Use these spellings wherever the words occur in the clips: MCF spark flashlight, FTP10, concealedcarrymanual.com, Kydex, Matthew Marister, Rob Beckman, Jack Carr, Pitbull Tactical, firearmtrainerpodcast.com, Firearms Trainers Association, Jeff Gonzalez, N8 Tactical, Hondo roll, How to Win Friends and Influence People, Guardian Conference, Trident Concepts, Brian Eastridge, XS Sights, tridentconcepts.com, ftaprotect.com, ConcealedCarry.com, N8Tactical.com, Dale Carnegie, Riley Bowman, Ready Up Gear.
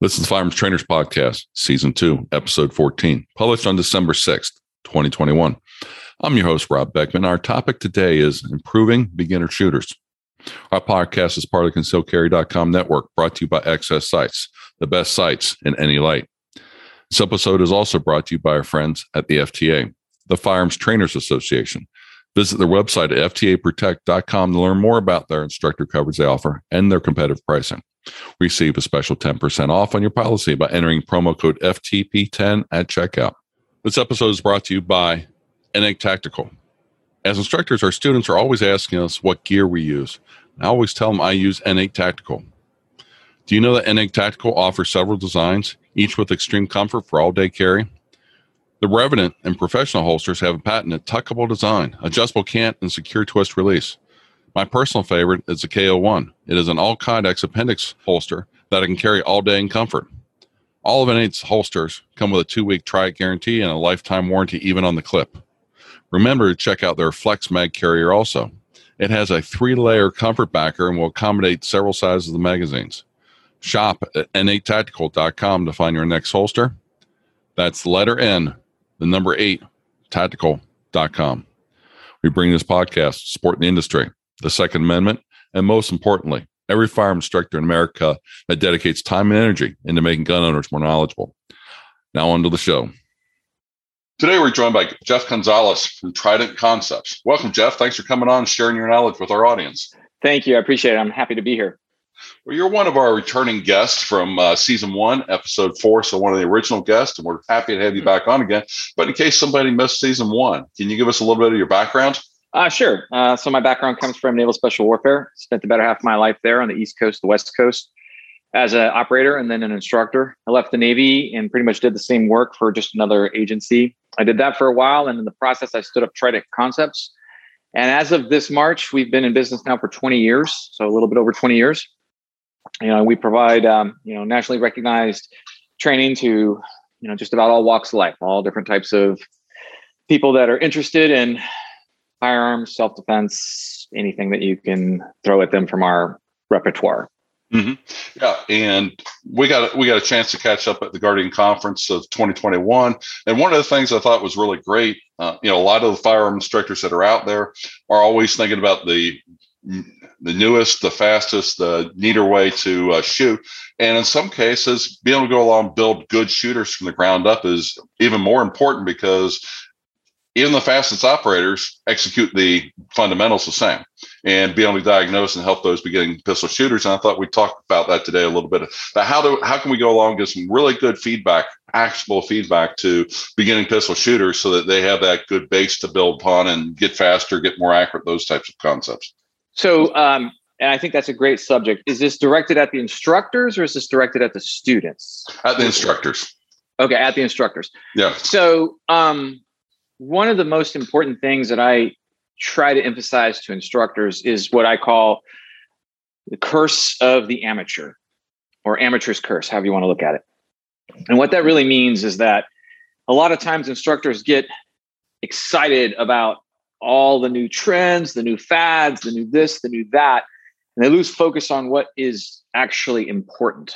This is the Firearms Trainers Podcast, Season 2, Episode 14, published on December 6th, 2021. I'm your host, Rob Beckman. Our topic today is improving beginner shooters. Our podcast is part of the ConcealedCarry.com network, brought to you by XS Sights, the best sights in any light. This episode is also brought to you by our friends at the FTA, the Firearms Trainers Association. Visit their website at ftaprotect.com to learn more about their instructor coverage they offer and their competitive pricing. Receive a special 10% off on your policy by entering promo code FTP10 at checkout. This episode is brought to you by N8 Tactical. As instructors, our students are always asking us what gear we use. I always tell them I use N8 Tactical. Do you know that N8 Tactical offers several designs, each with extreme comfort for all-day carry? The Revenant and professional holsters have a patented tuckable design, adjustable cant, and secure twist release. My personal favorite is the K01. It is an all Kydex appendix holster that I can carry all day in comfort. All of N8's holsters come with a 2-week try-it guarantee and a lifetime warranty even on the clip. Remember to check out their Flex Mag carrier also. It has a 3-layer comfort backer and will accommodate several sizes of the magazines. Shop at N8Tactical.com to find your next holster. That's letter N, the number 8, tactical.com. We bring this podcast to support the industry, the Second Amendment, and most importantly, every firearm instructor in America that dedicates time and energy into making gun owners more knowledgeable. Now on to the show. Today, we're joined by Jeff Gonzalez from Trident Concepts. Welcome, Jeff. Thanks for coming on and sharing your knowledge with our audience. Thank you. I appreciate it. I'm happy to be here. Well, you're one of our returning guests from Season 1, Episode 4, so one of the original guests, and we're happy to have you back on again. But in case somebody missed Season 1, can you give us a little bit of your background? Sure. So my background comes from Naval Special Warfare. Spent the better half of my life there on the East Coast, the West Coast, as an operator and then an instructor. I left the Navy and pretty much did the same work for just another agency. I did that for a while, and in the process, I stood up Trident Concepts. And as of this March, we've been in business now for 20 years, so a little bit over 20 years. You know, we provide nationally recognized training to just about all walks of life, all different types of people that are interested in firearms, self-defense, anything that you can throw at them from our repertoire. Mm-hmm. Yeah, and we got a chance to catch up at the Guardian Conference of 2021. And one of the things I thought was really great, a lot of the firearm instructors that are out there are always thinking about the newest, the fastest, the neater way to shoot. And in some cases, being able to go along and build good shooters from the ground up is even more important, because even the fastest operators execute the fundamentals the same, and be able to diagnose and help those beginning pistol shooters. And I thought we'd talk about that today a little bit. But how can we go along and get some really good feedback, actionable feedback to beginning pistol shooters so that they have that good base to build upon and get faster, get more accurate, those types of concepts? So, and I think that's a great subject. Is this directed at the instructors or is this directed at the students? At the instructors. Okay, at the instructors. Yeah. So, one of the most important things that I try to emphasize to instructors is what I call the curse of the amateur, or amateur's curse, however you want to look at it. And what that really means is that a lot of times instructors get excited about all the new trends, the new fads, the new this, the new that, and they lose focus on what is actually important.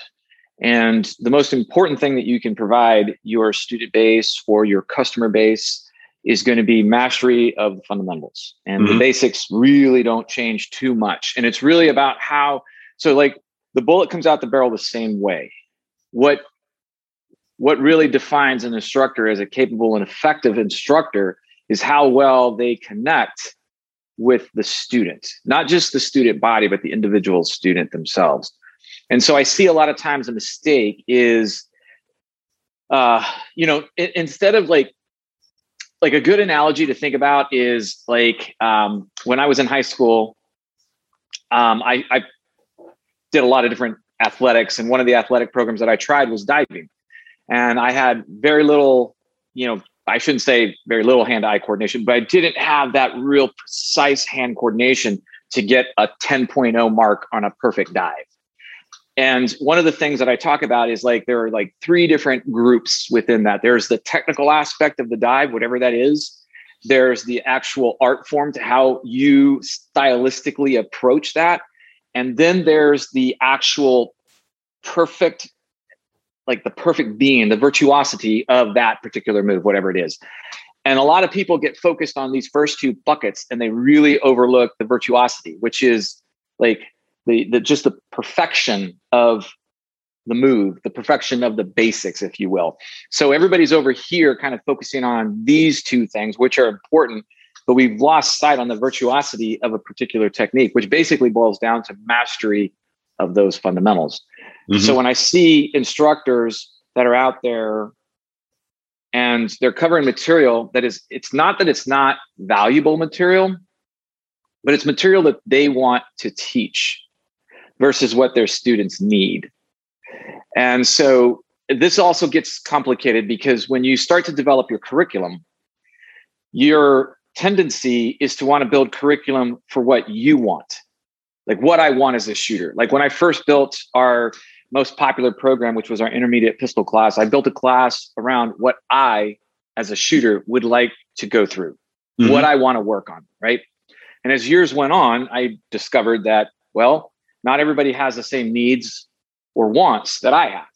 And the most important thing that you can provide your student base or your customer base is going to be mastery of the fundamentals. And mm-hmm. The basics really don't change too much. And it's really about how, so like the bullet comes out the barrel the same way. What really defines an instructor as a capable and effective instructor is how well they connect with the student, not just the student body, but the individual student themselves. And so I see a lot of times a mistake is, instead of like a good analogy to think about is like when I was in high school, I did a lot of different athletics, and one of the athletic programs that I tried was diving. And I had very little, I shouldn't say very little hand-eye coordination, but I didn't have that real precise hand coordination to get a 10.0 mark on a perfect dive. And one of the things that I talk about is like there are like 3 different groups within that. There's the technical aspect of the dive, whatever that is. There's the actual art form to how you stylistically approach that. And then there's the actual perfect like the perfect being, the virtuosity of that particular move, whatever it is. And a lot of people get focused on these first two buckets and they really overlook the virtuosity, which is like the just the perfection of the move, the perfection of the basics, if you will. So everybody's over here kind of focusing on these two things, which are important, but we've lost sight on the virtuosity of a particular technique, which basically boils down to mastery of those fundamentals. Mm-hmm. So when I see instructors that are out there and they're covering material that is, it's not that it's not valuable material, but it's material that they want to teach versus what their students need. And so this also gets complicated because when you start to develop your curriculum, your tendency is to want to build curriculum for what you want. Like what I want as a shooter. Like when I first built our most popular program, which was our intermediate pistol class, I built a class around what I, as a shooter, would like to go through, mm-hmm. what I want to work on, right? And as years went on, I discovered that, well, not everybody has the same needs or wants that I have.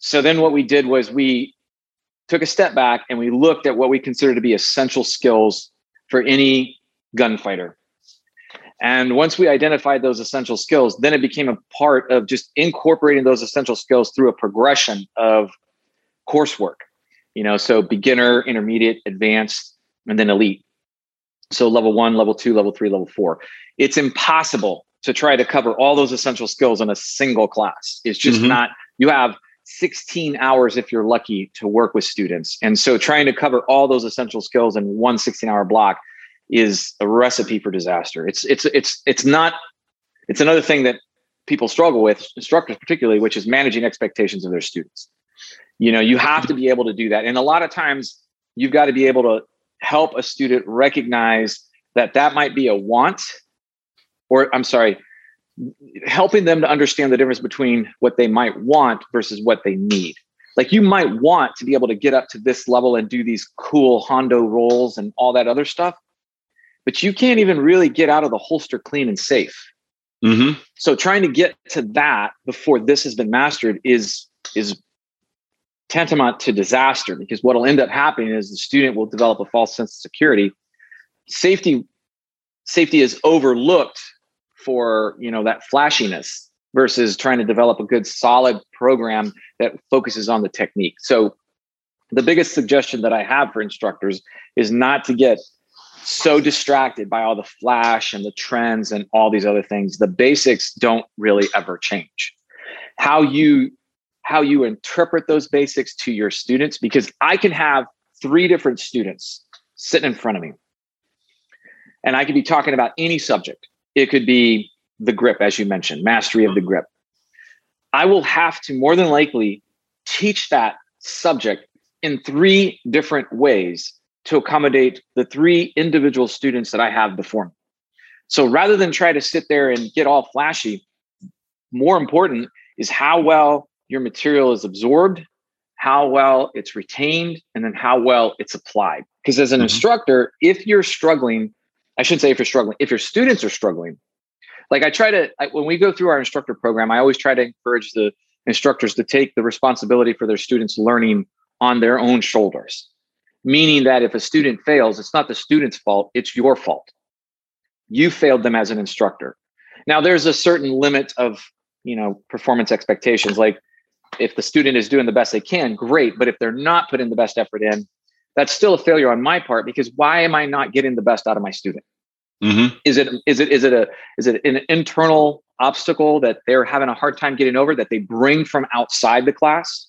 So then what we did was we took a step back and we looked at what we consider to be essential skills for any gunfighter. And once we identified those essential skills, then it became a part of just incorporating those essential skills through a progression of coursework, you know, so beginner, intermediate, advanced, and then elite. So level 1, level 2, level 3, level 4. It's impossible to try to cover all those essential skills in a single class. It's just mm-hmm. not, you have 16 hours if you're lucky to work with students. And so trying to cover all those essential skills in one 16-hour block is a recipe for disaster. It's another thing that people struggle with, instructors particularly, which is managing expectations of their students. You know, you have to be able to do that. And a lot of times you've got to be able to help a student recognize that that might be a want, or I'm sorry, helping them to understand the difference between what they might want versus what they need. Like you might want to be able to get up to this level and do these cool Hondo rolls and all that other stuff, but you can't even really get out of the holster clean and safe. Mm-hmm. So trying to get to that before this has been mastered is tantamount to disaster, because what will end up happening is the student will develop a false sense of security. Safety is overlooked for, you know, that flashiness versus trying to develop a good solid program that focuses on the technique. So the biggest suggestion that I have for instructors is not to get so distracted by all the flash and the trends and all these other things. The basics don't really ever change. How you interpret those basics to your students, because I can have 3 different students sitting in front of me and I could be talking about any subject. It could be the grip, as you mentioned, mastery of the grip. I will have to more than likely teach that subject in 3 different ways to accommodate the 3 individual students that I have before me. So rather than try to sit there and get all flashy, more important is how well your material is absorbed, how well it's retained, and then how well it's applied. Because as an mm-hmm. instructor, if your students are struggling, like when we go through our instructor program, I always try to encourage the instructors to take the responsibility for their students' learning on their own shoulders. Meaning that if a student fails, it's not the student's fault, it's your fault. You failed them as an instructor. Now there's a certain limit of, you know, performance expectations. Like if the student is doing the best they can, great. But if they're not putting the best effort in, that's still a failure on my part, because why am I not getting the best out of my student? Mm-hmm. Is it an internal obstacle that they're having a hard time getting over that they bring from outside the class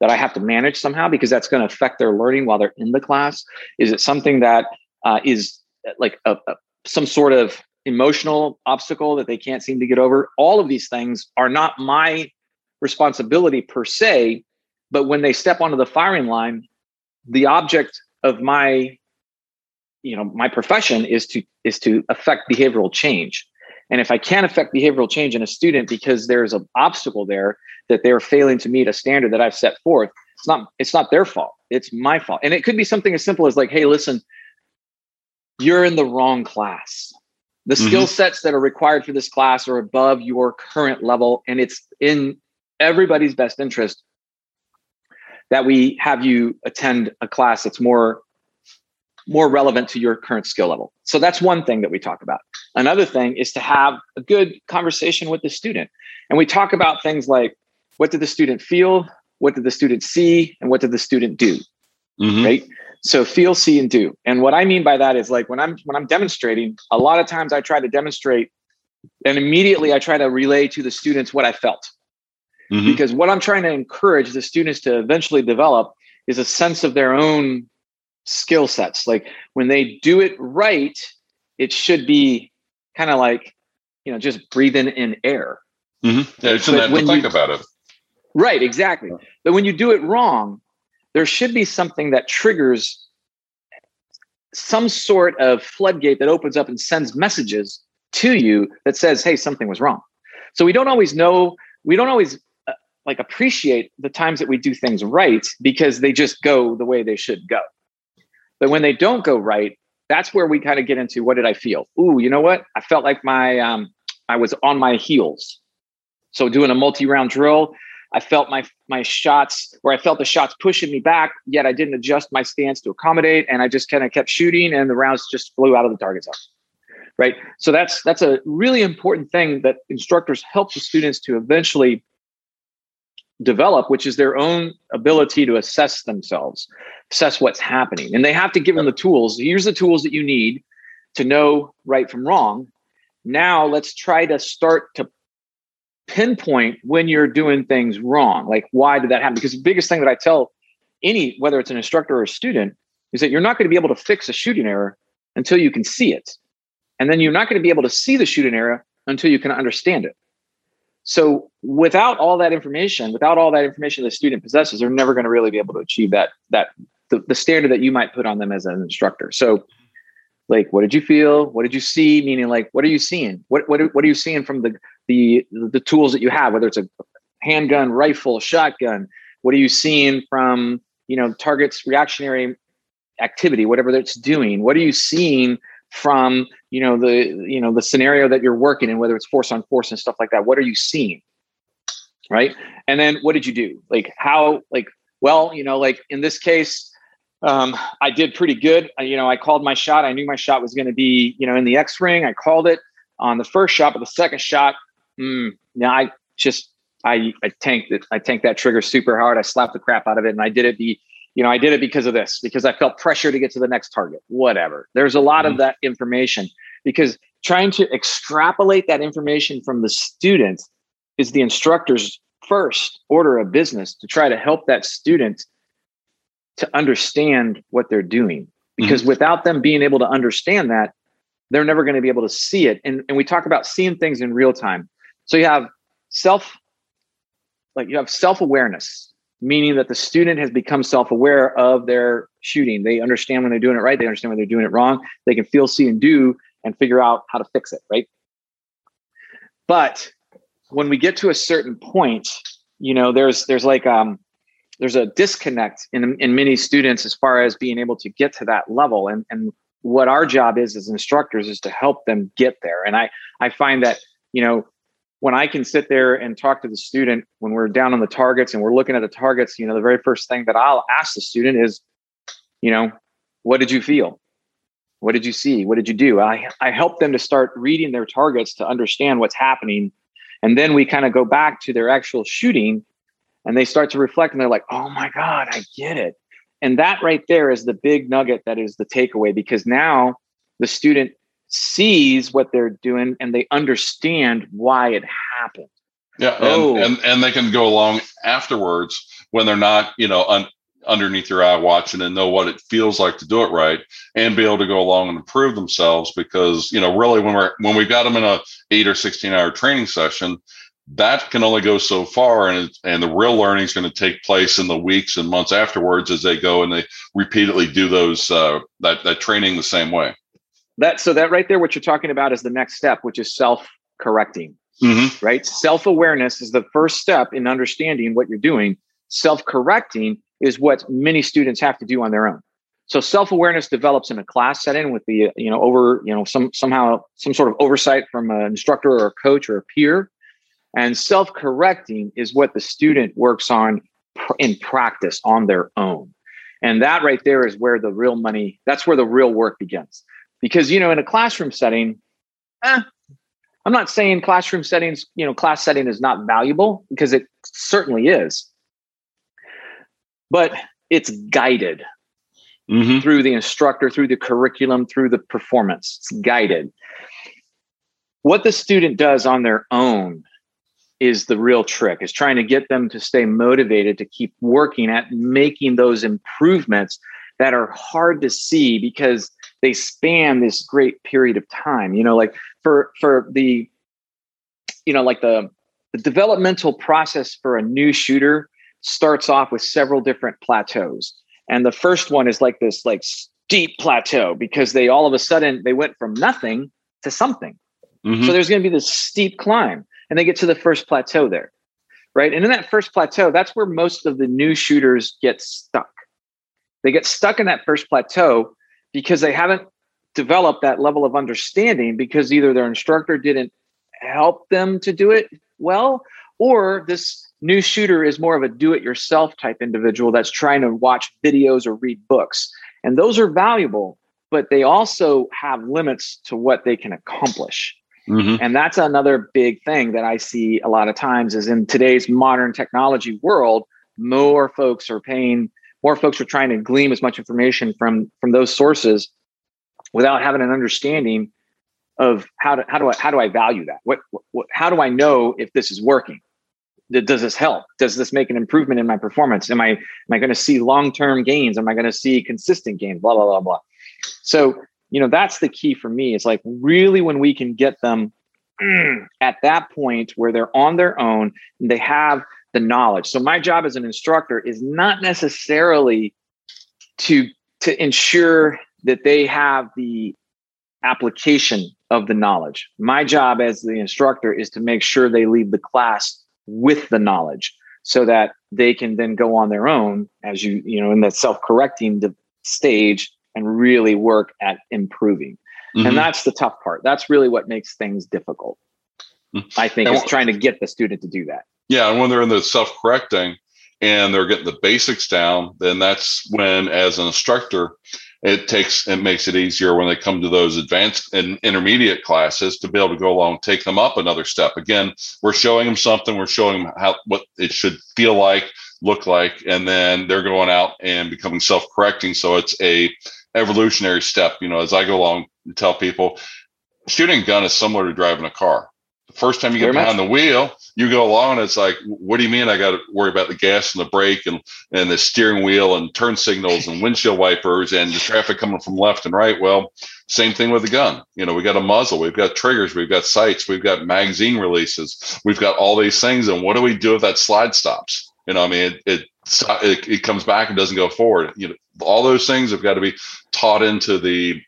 that I have to manage somehow, because that's going to affect their learning while they're in the class? Is it something that is like some sort of emotional obstacle that they can't seem to get over? All of these things are not my responsibility per se, but when they step onto the firing line, the object of my, you know, my profession is to affect behavioral change. And if I can't affect behavioral change in a student because there's an obstacle there that they're failing to meet a standard that I've set forth, it's not their fault. It's my fault. And it could be something as simple as like, hey, listen, you're in the wrong class. The mm-hmm. skill sets that are required for this class are above your current level, and it's in everybody's best interest that we have you attend a class that's more relevant to your current skill level. So that's one thing that we talk about. Another thing is to have a good conversation with the student. And we talk about things like, what did the student feel? What did the student see? And what did the student do? Mm-hmm. Right? So feel, see, and do. And what I mean by that is, like, when I'm demonstrating, a lot of times I try to demonstrate and immediately I try to relay to the students what I felt. Mm-hmm. Because what I'm trying to encourage the students to eventually develop is a sense of their own skill sets. Like, when they do it right, it should be kind of like, you know, just breathing in air. Mm-hmm. Yeah, you shouldn't have to think about it. Right, exactly. But when you do it wrong, there should be something that triggers some sort of floodgate that opens up and sends messages to you that says, hey, something was wrong. So we don't always know, we don't always appreciate the times that we do things right, because they just go the way they should go. But when they don't go right, that's where we kind of get into, what did I feel? Ooh, you know what? I felt like I was on my heels. So doing a multi-round drill, I felt my shots, or I felt the shots pushing me back, yet I didn't adjust my stance to accommodate, and I just kind of kept shooting, and the rounds just flew out of the target zone. Right? So that's a really important thing that instructors help the students to eventually develop, which is their own ability to assess themselves, assess what's happening. And they have to give them the tools. Here's the tools that you need to know right from wrong. Now let's try to start to pinpoint when you're doing things wrong. Like, why did that happen? Because the biggest thing that I tell any, whether it's an instructor or a student, is that you're not going to be able to fix a shooting error until you can see it. And then you're not going to be able to see the shooting error until you can understand it. So without all that information the student possesses, they're never going to really be able to achieve the standard that you might put on them as an instructor. So, like, what did you feel? What did you see? Meaning, like, what are you seeing? What are you seeing from the tools that you have, whether it's a handgun, rifle, shotgun? What are you seeing from, you know, target's reactionary activity, whatever that's doing? What are you seeing from, you know, the scenario that you're working in, whether it's force on force and stuff like that? What are you seeing? Right. And then what did you do? Like, how, like, well, you know, like in this case, I did pretty good. You know, I called my shot. I knew my shot was going to be, you know, in the X ring. I called it on the first shot, but the second shot, I tanked that trigger super hard. I slapped the crap out of it, and I did it because of this, because I felt pressure to get to the next target, whatever. There's a lot of that information, because trying to extrapolate that information from the student is the instructor's first order of business, to try to help that student to understand what they're doing. Because without them being able to understand that, they're never going to be able to see it. And we talk about seeing things in real time. So you have self-awareness, meaning that the student has become self-aware of their shooting. They understand when they're doing it right. They understand when they're doing it wrong. They can feel, see, and do, and figure out how to fix it, right? But when we get to a certain point, you know, there's a disconnect in many students as far as being able to get to that level. And what our job is as instructors is to help them get there. And I find that, you know, when I can sit there and talk to the student when we're down on the targets and we're looking at the targets, you know, the very first thing that I'll ask the student is, you know, what did you feel? What did you see? What did you do? I help them to start reading their targets to understand what's happening. And then we kind of go back to their actual shooting, and they start to reflect, and they're like, oh my God, I get it. And that right there is the big nugget that is the takeaway, because now the student sees what they're doing and they understand why it happened. Yeah. And they can go along afterwards when they're not, you know, underneath your eye watching, and know what it feels like to do it right, and be able to go along and improve themselves. Because, you know, really when we've got them in a 8 or 16-hour training session, that can only go so far, and the real learning is going to take place in the weeks and months afterwards, as they go and they repeatedly do those that training the same way. So that right there, what you're talking about is the next step, which is self-correcting, right? Self-awareness is the first step in understanding what you're doing. Self-correcting is what many students have to do on their own. So self-awareness develops in a class setting with the, you know, some sort of oversight from an instructor or a coach or a peer. And self-correcting is what the student works on in practice on their own. And that right there is where the real money, that's where the real work begins. Because, you know, in a classroom setting, I'm not saying classroom settings, you know, class setting is not valuable, because it certainly is. But it's guided through the instructor, through the curriculum, through the performance. It's guided. What the student does on their own is the real trick, is trying to get them to stay motivated to keep working at making those improvements that are hard to see because they span this great period of time. You know, like for the, you know, like the developmental process for a new shooter starts off with several different plateaus. And the first one is like this, like steep plateau, because they all of a sudden, they went from nothing to something. So there's going to be this steep climb, and they get to the first plateau there. Right. And in that first plateau, that's where most of the new shooters get stuck. They get stuck in that first plateau because they haven't developed that level of understanding, because either their instructor didn't help them to do it well, or this new shooter is more of a do-it-yourself type individual that's trying to watch videos or read books. And those are valuable, but they also have limits to what they can accomplish. And that's another big thing that I see a lot of times is in today's modern technology world, more folks are trying to glean as much information from those sources without having an understanding of how do I value that? What how do I know if this is working? Does this help? Does this make an improvement in my performance? Am I going to see long-term gains? Am I going to see consistent gains? Blah, blah, blah, blah. So, you know, that's the key for me. It's like really when we can get them at that point where they're on their own and they have the knowledge. So my job as an instructor is not necessarily to ensure that they have the application of the knowledge. My job as the instructor is to make sure they leave the class with the knowledge so that they can then go on their own, as you know, in that self-correcting stage, and really work at improving. And that's the tough part. That's really what makes things difficult, I think, is trying to get the student to do that. Yeah, and when they're in the self-correcting and they're getting the basics down, then that's when, as an instructor, it makes it easier when they come to those advanced and intermediate classes to be able to go along and take them up another step. Again, we're showing them something, we're showing them what it should feel like, look like, and then they're going out and becoming self-correcting. So it's a evolutionary step. You know, as I go along and tell people, shooting a gun is similar to driving a car. The first time you get behind the wheel, you go along and it's like, what do you mean I got to worry about the gas and the brake and the steering wheel and turn signals and windshield wipers and the traffic coming from left and right? Well, same thing with the gun. You know, we got a muzzle, we've got triggers, we've got sights, we've got magazine releases, we've got all these things. And what do we do if that slide stops? You know, I mean, it comes back and doesn't go forward. You know, all those things have got to be taught into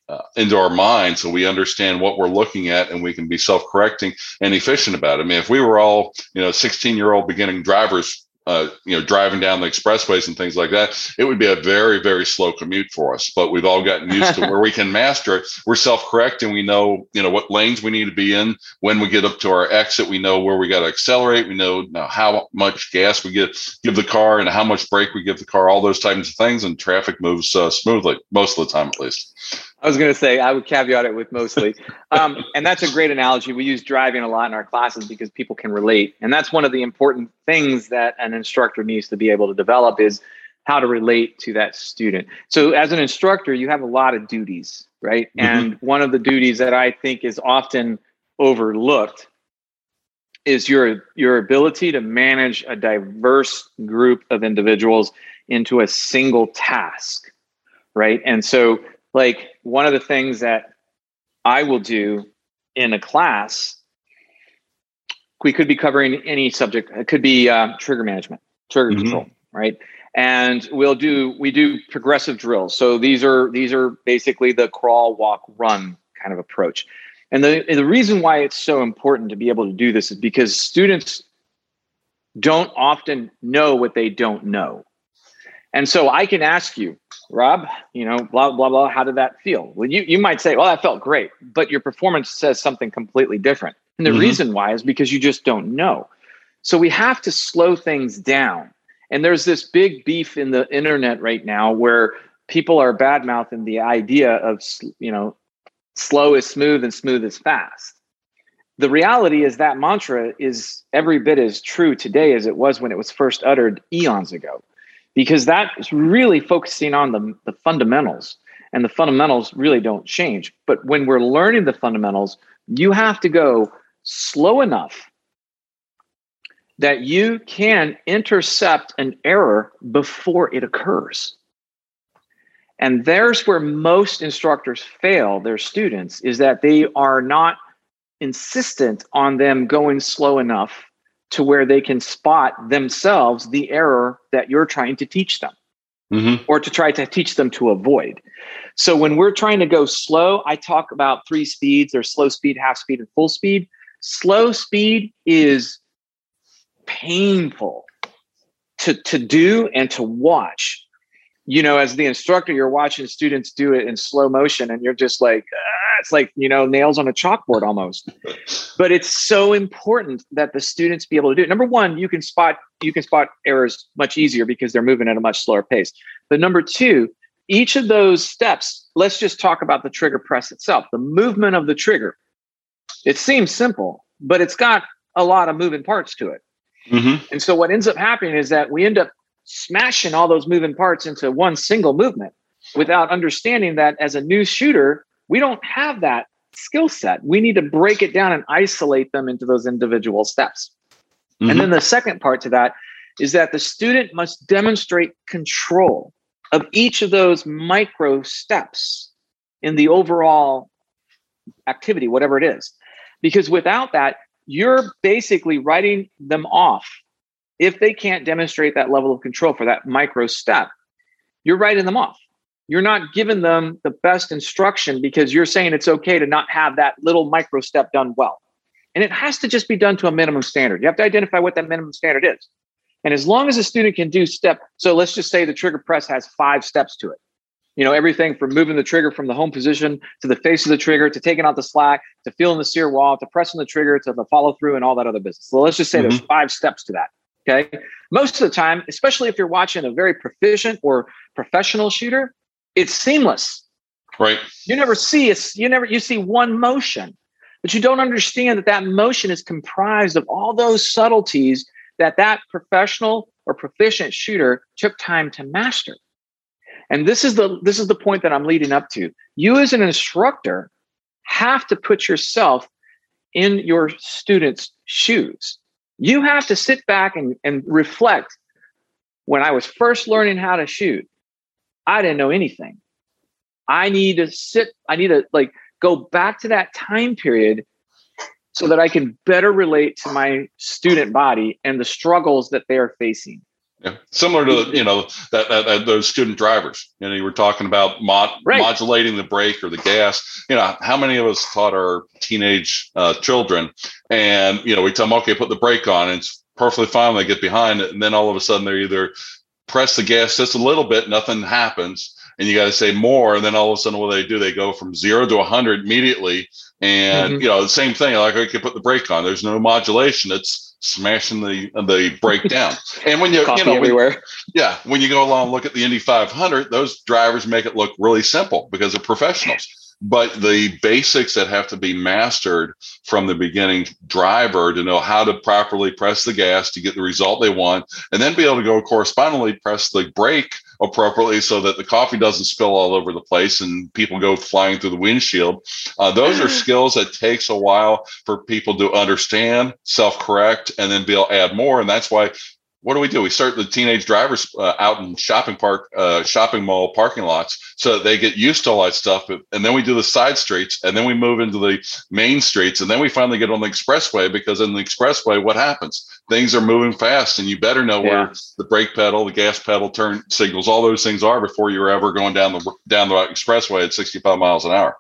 our mind, so we understand what we're looking at and we can be self-correcting and efficient about it. I mean, if we were all, you know, 16-year-old beginning drivers, you know, driving down the expressways and things like that, it would be a very, very slow commute for us. But we've all gotten used to where we can master it. We're self-correcting. We know, you know, what lanes we need to be in. When we get up to our exit, we know where we got to accelerate. We know now how much gas we give the car and how much brake we give the car, all those types of things. And traffic moves smoothly, most of the time, at least. I was going to say, I would caveat it with mostly. And that's a great analogy. We use driving a lot in our classes because people can relate. And that's one of the important things that an instructor needs to be able to develop, is how to relate to that student. So as an instructor, you have a lot of duties, right? And one of the duties that I think is often overlooked is your ability to manage a diverse group of individuals into a single task, right? And so, like, one of the things that I will do in a class, we could be covering any subject. It could be trigger management, trigger control, right? And we do progressive drills. So these are basically the crawl, walk, run kind of approach. And the reason why it's so important to be able to do this is because students don't often know what they don't know. And so I can ask you, Rob, you know, blah, blah, blah, how did that feel? Well, you might say, well, that felt great, but your performance says something completely different. And the reason why is because you just don't know. So we have to slow things down And there's this big beef in the internet right now where people are bad-mouthing the idea of, you know, slow is smooth and smooth is fast. The reality is that mantra is every bit as true today as it was when it was first uttered eons ago, because that is really focusing on the fundamentals, and the fundamentals really don't change. But when we're learning the fundamentals, you have to go slow enough that you can intercept an error before it occurs. And there's where most instructors fail their students, is that they are not insistent on them going slow enough to where they can spot themselves the error that you're trying to teach them, mm-hmm. or to try to teach them to avoid. So when we're trying to go slow, I talk about three speeds. There's slow speed, half speed, and full speed. Slow speed is painful to do and to watch. You know, as the instructor, you're watching students do it in slow motion, and you're just like, it's like, you know, nails on a chalkboard almost. But it's so important that the students be able to do it. Number one, you can spot errors much easier because they're moving at a much slower pace. But number two, each of those steps, let's just talk about the trigger press itself, the movement of the trigger. It seems simple, but it's got a lot of moving parts to it. Mm-hmm. And so what ends up happening is that we end up smashing all those moving parts into one single movement without understanding that as a new shooter, we don't have that skill set. We need to break it down and isolate them into those individual steps. Mm-hmm. And then the second part to that is that the student must demonstrate control of each of those micro steps in the overall activity, whatever it is, because without that, you're basically writing them off. If they can't demonstrate that level of control for that micro step, you're writing them off. You're not giving them the best instruction because you're saying it's okay to not have that little micro step done well. And it has to just be done to a minimum standard. You have to identify what that minimum standard is. And as long as a student can do step, so let's just say the trigger press has 5 steps to it. You know, everything from moving the trigger from the home position to the face of the trigger, to taking out the slack, to feeling the sear wall, to pressing the trigger, to the follow through and all that other business. So let's just say there's 5 steps to that. Okay. Most of the time, especially if you're watching a very proficient or professional shooter, it's seamless. Right. You see one motion, but you don't understand that motion is comprised of all those subtleties that professional or proficient shooter took time to master. And this is the point that I'm leading up to. You as an instructor have to put yourself in your students' shoes. You have to sit back and reflect. When I was first learning how to shoot, I didn't know anything. I need to go back to that time period so that I can better relate to my student body and the struggles that they are facing. Yeah. Similar to, you know, that those student drivers, you know, you were talking about modulating the brake or the gas. You know, how many of us taught our teenage children, and, you know, we tell them, okay, put the brake on, and it's perfectly fine when they get behind it. And then all of a sudden they're either press the gas just a little bit, nothing happens, and you got to say more. And then all of a sudden what they do, they go from 0 to 100 immediately. And, mm-hmm. you know, the same thing, like, okay, put the brake on. There's no modulation. It's smashing the brake down. And when you everywhere. Yeah, when you go along and look at the Indy 500, those drivers make it look really simple because they're professionals. But the basics that have to be mastered from the beginning driver to know how to properly press the gas to get the result they want, and then be able to go correspondingly press the brake appropriately so that the coffee doesn't spill all over the place and people go flying through the windshield. Those are skills that takes a while for people to understand, self-correct, and then be able to add more. And that's why, what do? We start the teenage drivers out in shopping mall parking lots so that they get used to all that stuff. And then we do the side streets, and then we move into the main streets, and then we finally get on the expressway, because in the expressway, what happens? Things are moving fast, and you better know where the brake pedal, the gas pedal, turn signals, all those things are before you're ever going down the expressway at 65 miles an hour.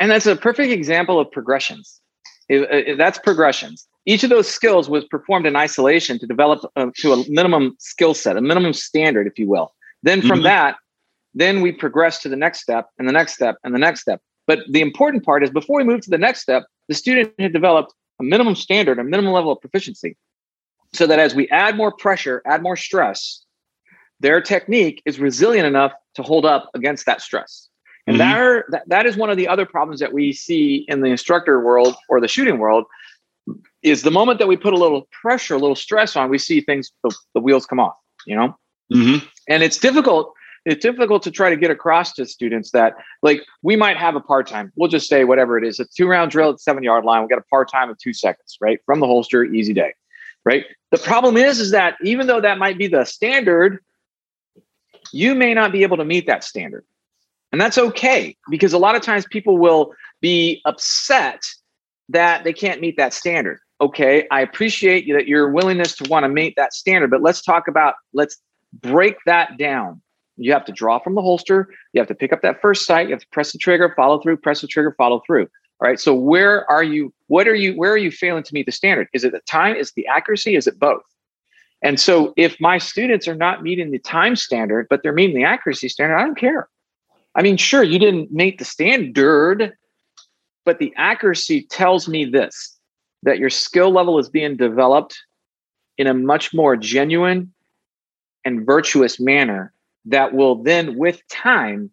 And that's a perfect example of progressions. That's progressions. Each of those skills was performed in isolation to develop to a minimum skill set, a minimum standard, if you will. Then from mm-hmm. that, then we progress to the next step and the next step and the next step. But the important part is, before we move to the next step, the student had developed a minimum standard, a minimum level of proficiency. so that as we add more pressure, add more stress, their technique is resilient enough to hold up against that stress. And that is one of the other problems that we see in the instructor world or the shooting world, is the moment that we put a little pressure, a little stress on, we see things, the wheels come off, you know? Mm-hmm. And it's difficult. It's difficult to try to get across to students that, like, we might have a part-time, we'll just say whatever it is, a 2-round drill at the 7-yard line. We got a part-time of 2 seconds, right? From the holster, easy day, right? The problem is that even though that might be the standard, you may not be able to meet that standard. And that's okay, because a lot of times people will be upset that they can't meet that standard. Okay, I appreciate that your willingness to want to meet that standard, but let's break that down. You have to draw from the holster. You have to pick up that first sight. You have to press the trigger, follow through, press the trigger, follow through. All right, so where are you failing to meet the standard? Is it the time? Is it the accuracy? Is it both? And so if my students are not meeting the time standard, but they're meeting the accuracy standard, I don't care. I mean, sure, you didn't meet the standard, but the accuracy tells me this, that your skill level is being developed in a much more genuine and virtuous manner that will then, with time,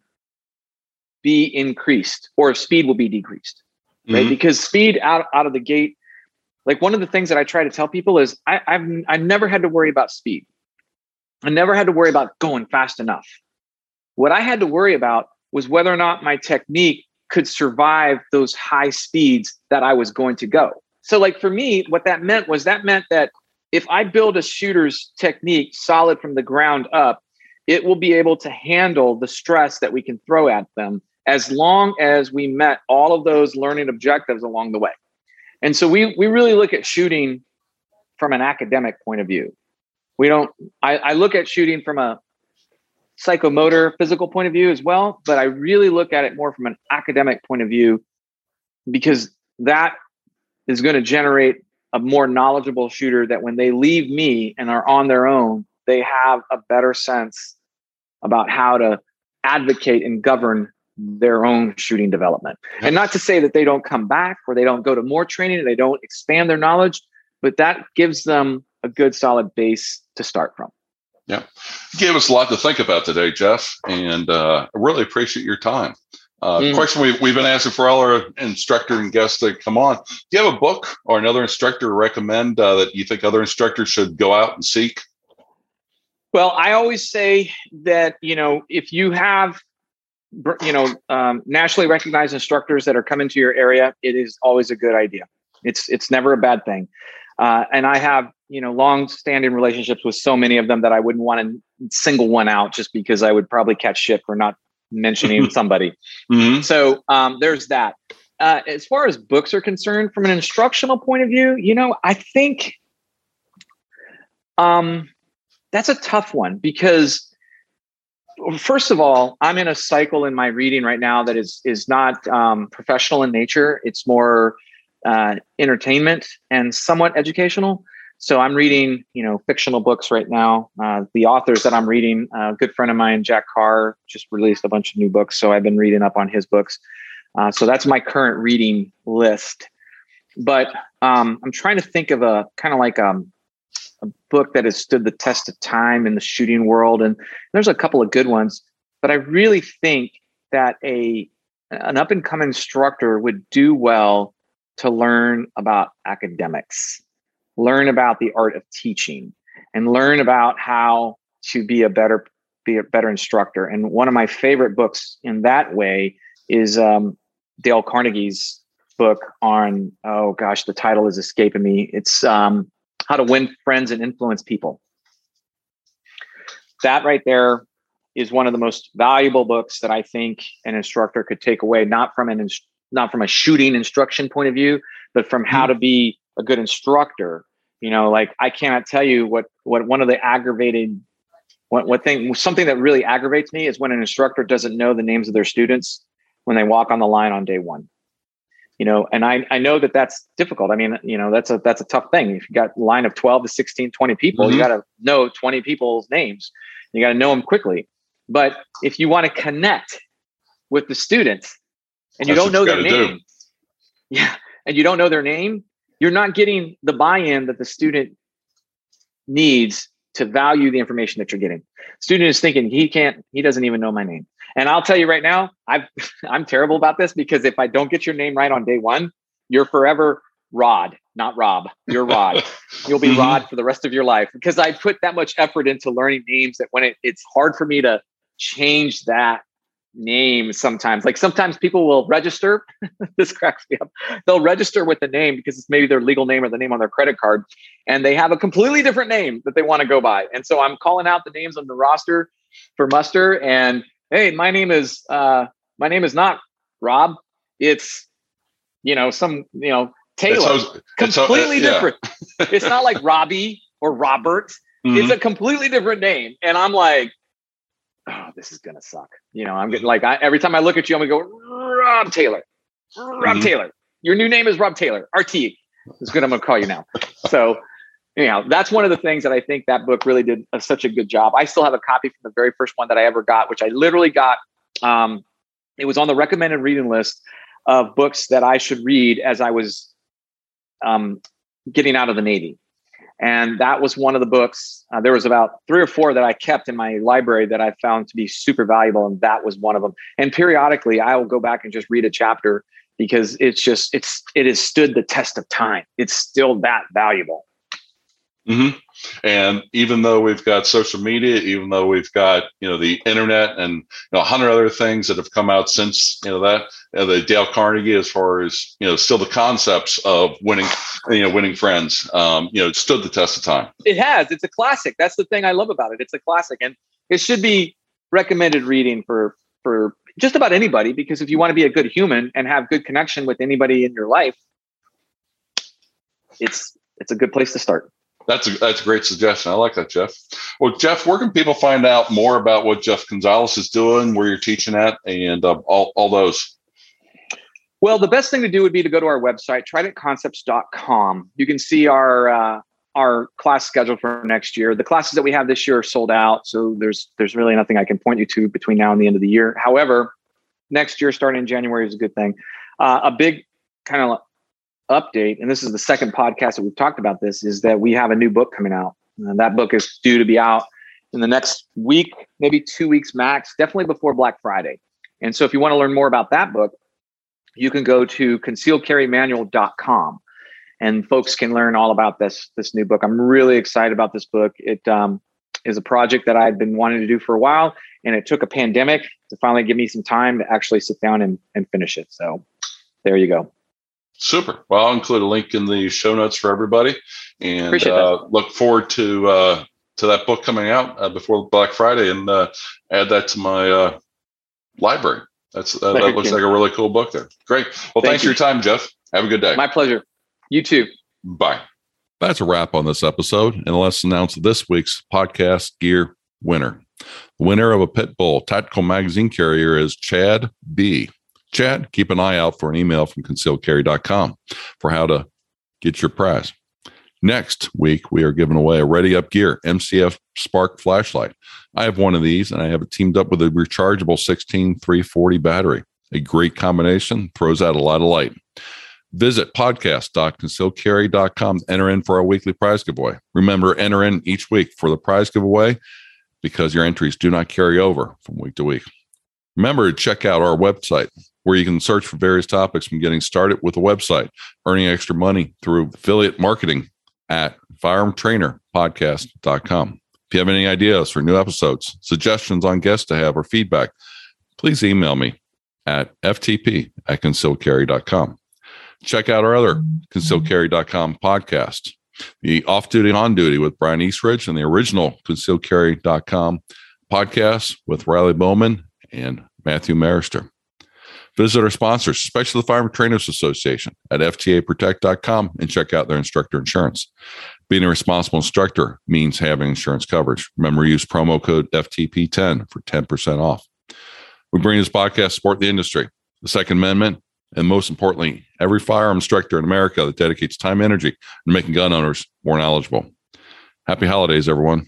be increased, or if speed will be decreased, right? Mm-hmm. Because speed out of the gate, like, one of the things that I try to tell people is I never had to worry about speed. I never had to worry about going fast enough. What I had to worry about was whether or not my technique could survive those high speeds that I was going to go. So, like, for me, what that meant that if I build a shooter's technique solid from the ground up, it will be able to handle the stress that we can throw at them, as long as we met all of those learning objectives along the way. And so we really look at shooting from an academic point of view. I look at shooting from a psychomotor, physical point of view as well, but I really look at it more from an academic point of view, because that is going to generate a more knowledgeable shooter that when they leave me and are on their own, they have a better sense about how to advocate and govern their own shooting development. And not to say that they don't come back or they don't go to more training and they don't expand their knowledge, but that gives them a good solid base to start from. Yeah. You gave us a lot to think about today, Jeff, and I really appreciate your time. Question we've been asking for all our instructor and guests that come on. Do you have a book or another instructor recommend that you think other instructors should go out and seek? Well, I always say that, you know, if you have, you know, nationally recognized instructors that are coming to your area, it is always a good idea. It's never a bad thing. And I have, you know, long-standing relationships with so many of them that I wouldn't want to single one out, just because I would probably catch shit for not mentioning somebody. Mm-hmm. So there's that. As far as books are concerned, from an instructional point of view, you know, I think that's a tough one, because first of all, I'm in a cycle in my reading right now that is not professional in nature. It's more entertainment and somewhat educational. So I'm reading, you know, fictional books right now. The authors that I'm reading, a good friend of mine, Jack Carr, just released a bunch of new books. So I've been reading up on his books. So that's my current reading list. But I'm trying to think of a kind of like a book that has stood the test of time in the shooting world. And there's a couple of good ones. But I really think that an up-and-coming instructor would do well to learn about academics. Learn about the art of teaching, and learn about how to be a better instructor. And one of my favorite books in that way is Dale Carnegie's book on, oh gosh, the title is escaping me. It's How to Win Friends and Influence People. That right there is one of the most valuable books that I think an instructor could take away, not from a shooting instruction point of view, but from how to be a good instructor. You know, like, I cannot tell you something that really aggravates me is when an instructor doesn't know the names of their students when they walk on the line on day one, you know, and I know that that's difficult. I mean, you know, that's a tough thing. If you got a line of 12 to 16, 20 people, you got to know 20 people's names. You got to know them quickly. But if you want to connect with the students and you don't know their name, you're not getting the buy-in that the student needs to value the information that you're getting. Student is thinking, he doesn't even know my name. And I'll tell you right now, I'm terrible about this, because if I don't get your name right on day one, you're forever Rod, not Rob. You're Rod. You'll be Rod for the rest of your life, because I put that much effort into learning names that when it's hard for me to change that name sometimes. Like sometimes people will register, this cracks me up. They'll register with the name because it's maybe their legal name or the name on their credit card, and they have a completely different name that they want to go by. And so I'm calling out the names on the roster for muster, and hey, my name is not Rob. It's, Taylor. It's completely different. It's not like Robbie or Robert. Mm-hmm. It's a completely different name. And I'm like, oh, this is going to suck. I'm getting like, every time I look at you, I'm going to go, Rob Taylor, Rob Taylor. Your new name is Rob Taylor. RT is good. I'm going to call you now. So anyhow, that's one of the things that I think that book really did such a good job. I still have a copy from the very first one that I ever got, which I literally got. It was on the recommended reading list of books that I should read as I was getting out of the Navy. And that was one of the books. There was about 3 or 4 that I kept in my library that I found to be super valuable. And that was one of them. And periodically I will go back and just read a chapter, because it has stood the test of time. It's still that valuable. Mm-hmm. And even though we've got social media, even though we've got, the internet and 100 other things that have come out since, the Dale Carnegie, as far as, still the concepts of winning friends, it stood the test of time. It has. It's a classic. That's the thing I love about it. It's a classic, and it should be recommended reading for just about anybody, because if you want to be a good human and have good connection with anybody in your life, it's a good place to start. That's a great suggestion. I like that, Jeff. Well, Jeff, where can people find out more about what Jeff Gonzalez is doing, where you're teaching at, and all those? Well, the best thing to do would be to go to our website, tridentconcepts.com. You can see our class schedule for next year. The classes that we have this year are sold out, so there's really nothing I can point you to between now and the end of the year. However, next year, starting in January, is a good thing. A big kind of update, and this is the second podcast that we've talked about this, is that we have a new book coming out. And that book is due to be out in the next week, maybe 2 weeks max, definitely before Black Friday. And so if you want to learn more about that book, you can go to concealedcarrymanual.com, and folks can learn all about this new book. I'm really excited about this book. It is a project that I've been wanting to do for a while, and it took a pandemic to finally give me some time to actually sit down and finish it. So there you go. Super. Well, I'll include a link in the show notes for everybody, and look forward to that book coming out before Black Friday, and add that to my library. That looks like a really cool book there. Great. Well, thanks for your time, Jeff. Have a good day. My pleasure. You too. Bye. That's a wrap on this episode, and let's announce this week's podcast gear winner. The winner of a Pitbull Tactical magazine carrier is Chad B. Chad, keep an eye out for an email from ConcealedCarry.com for how to get your prize. Next week, we are giving away a Ready Up Gear MCF spark flashlight. I have one of these, and I have it teamed up with a rechargeable 16340 battery. A great combination, throws out a lot of light. Visit podcast.concealedcarry.com to enter in for our weekly prize giveaway. Remember, enter in each week for the prize giveaway, because your entries do not carry over from week to week. Remember to check out our website, where you can search for various topics, from getting started with a website, earning extra money through affiliate marketing at firearmtrainerpodcast.com. If you have any ideas for new episodes, suggestions on guests to have, or feedback, please email me at ftp@concealedcarry.com. Check out our other concealedcarry.com podcast, the Off Duty On Duty with Brian Eastridge, and the original concealedcarry.com podcast with Riley Bowman and Matthew Marister. Visit our sponsors, especially the Firearms Trainers Association, at ftaprotect.com, and check out their instructor insurance. Being a responsible instructor means having insurance coverage. Remember, use promo code FTP10 for 10% off. We bring this podcast to support the industry, the Second Amendment, and most importantly, every firearm instructor in America that dedicates time and energy to making gun owners more knowledgeable. Happy holidays, everyone.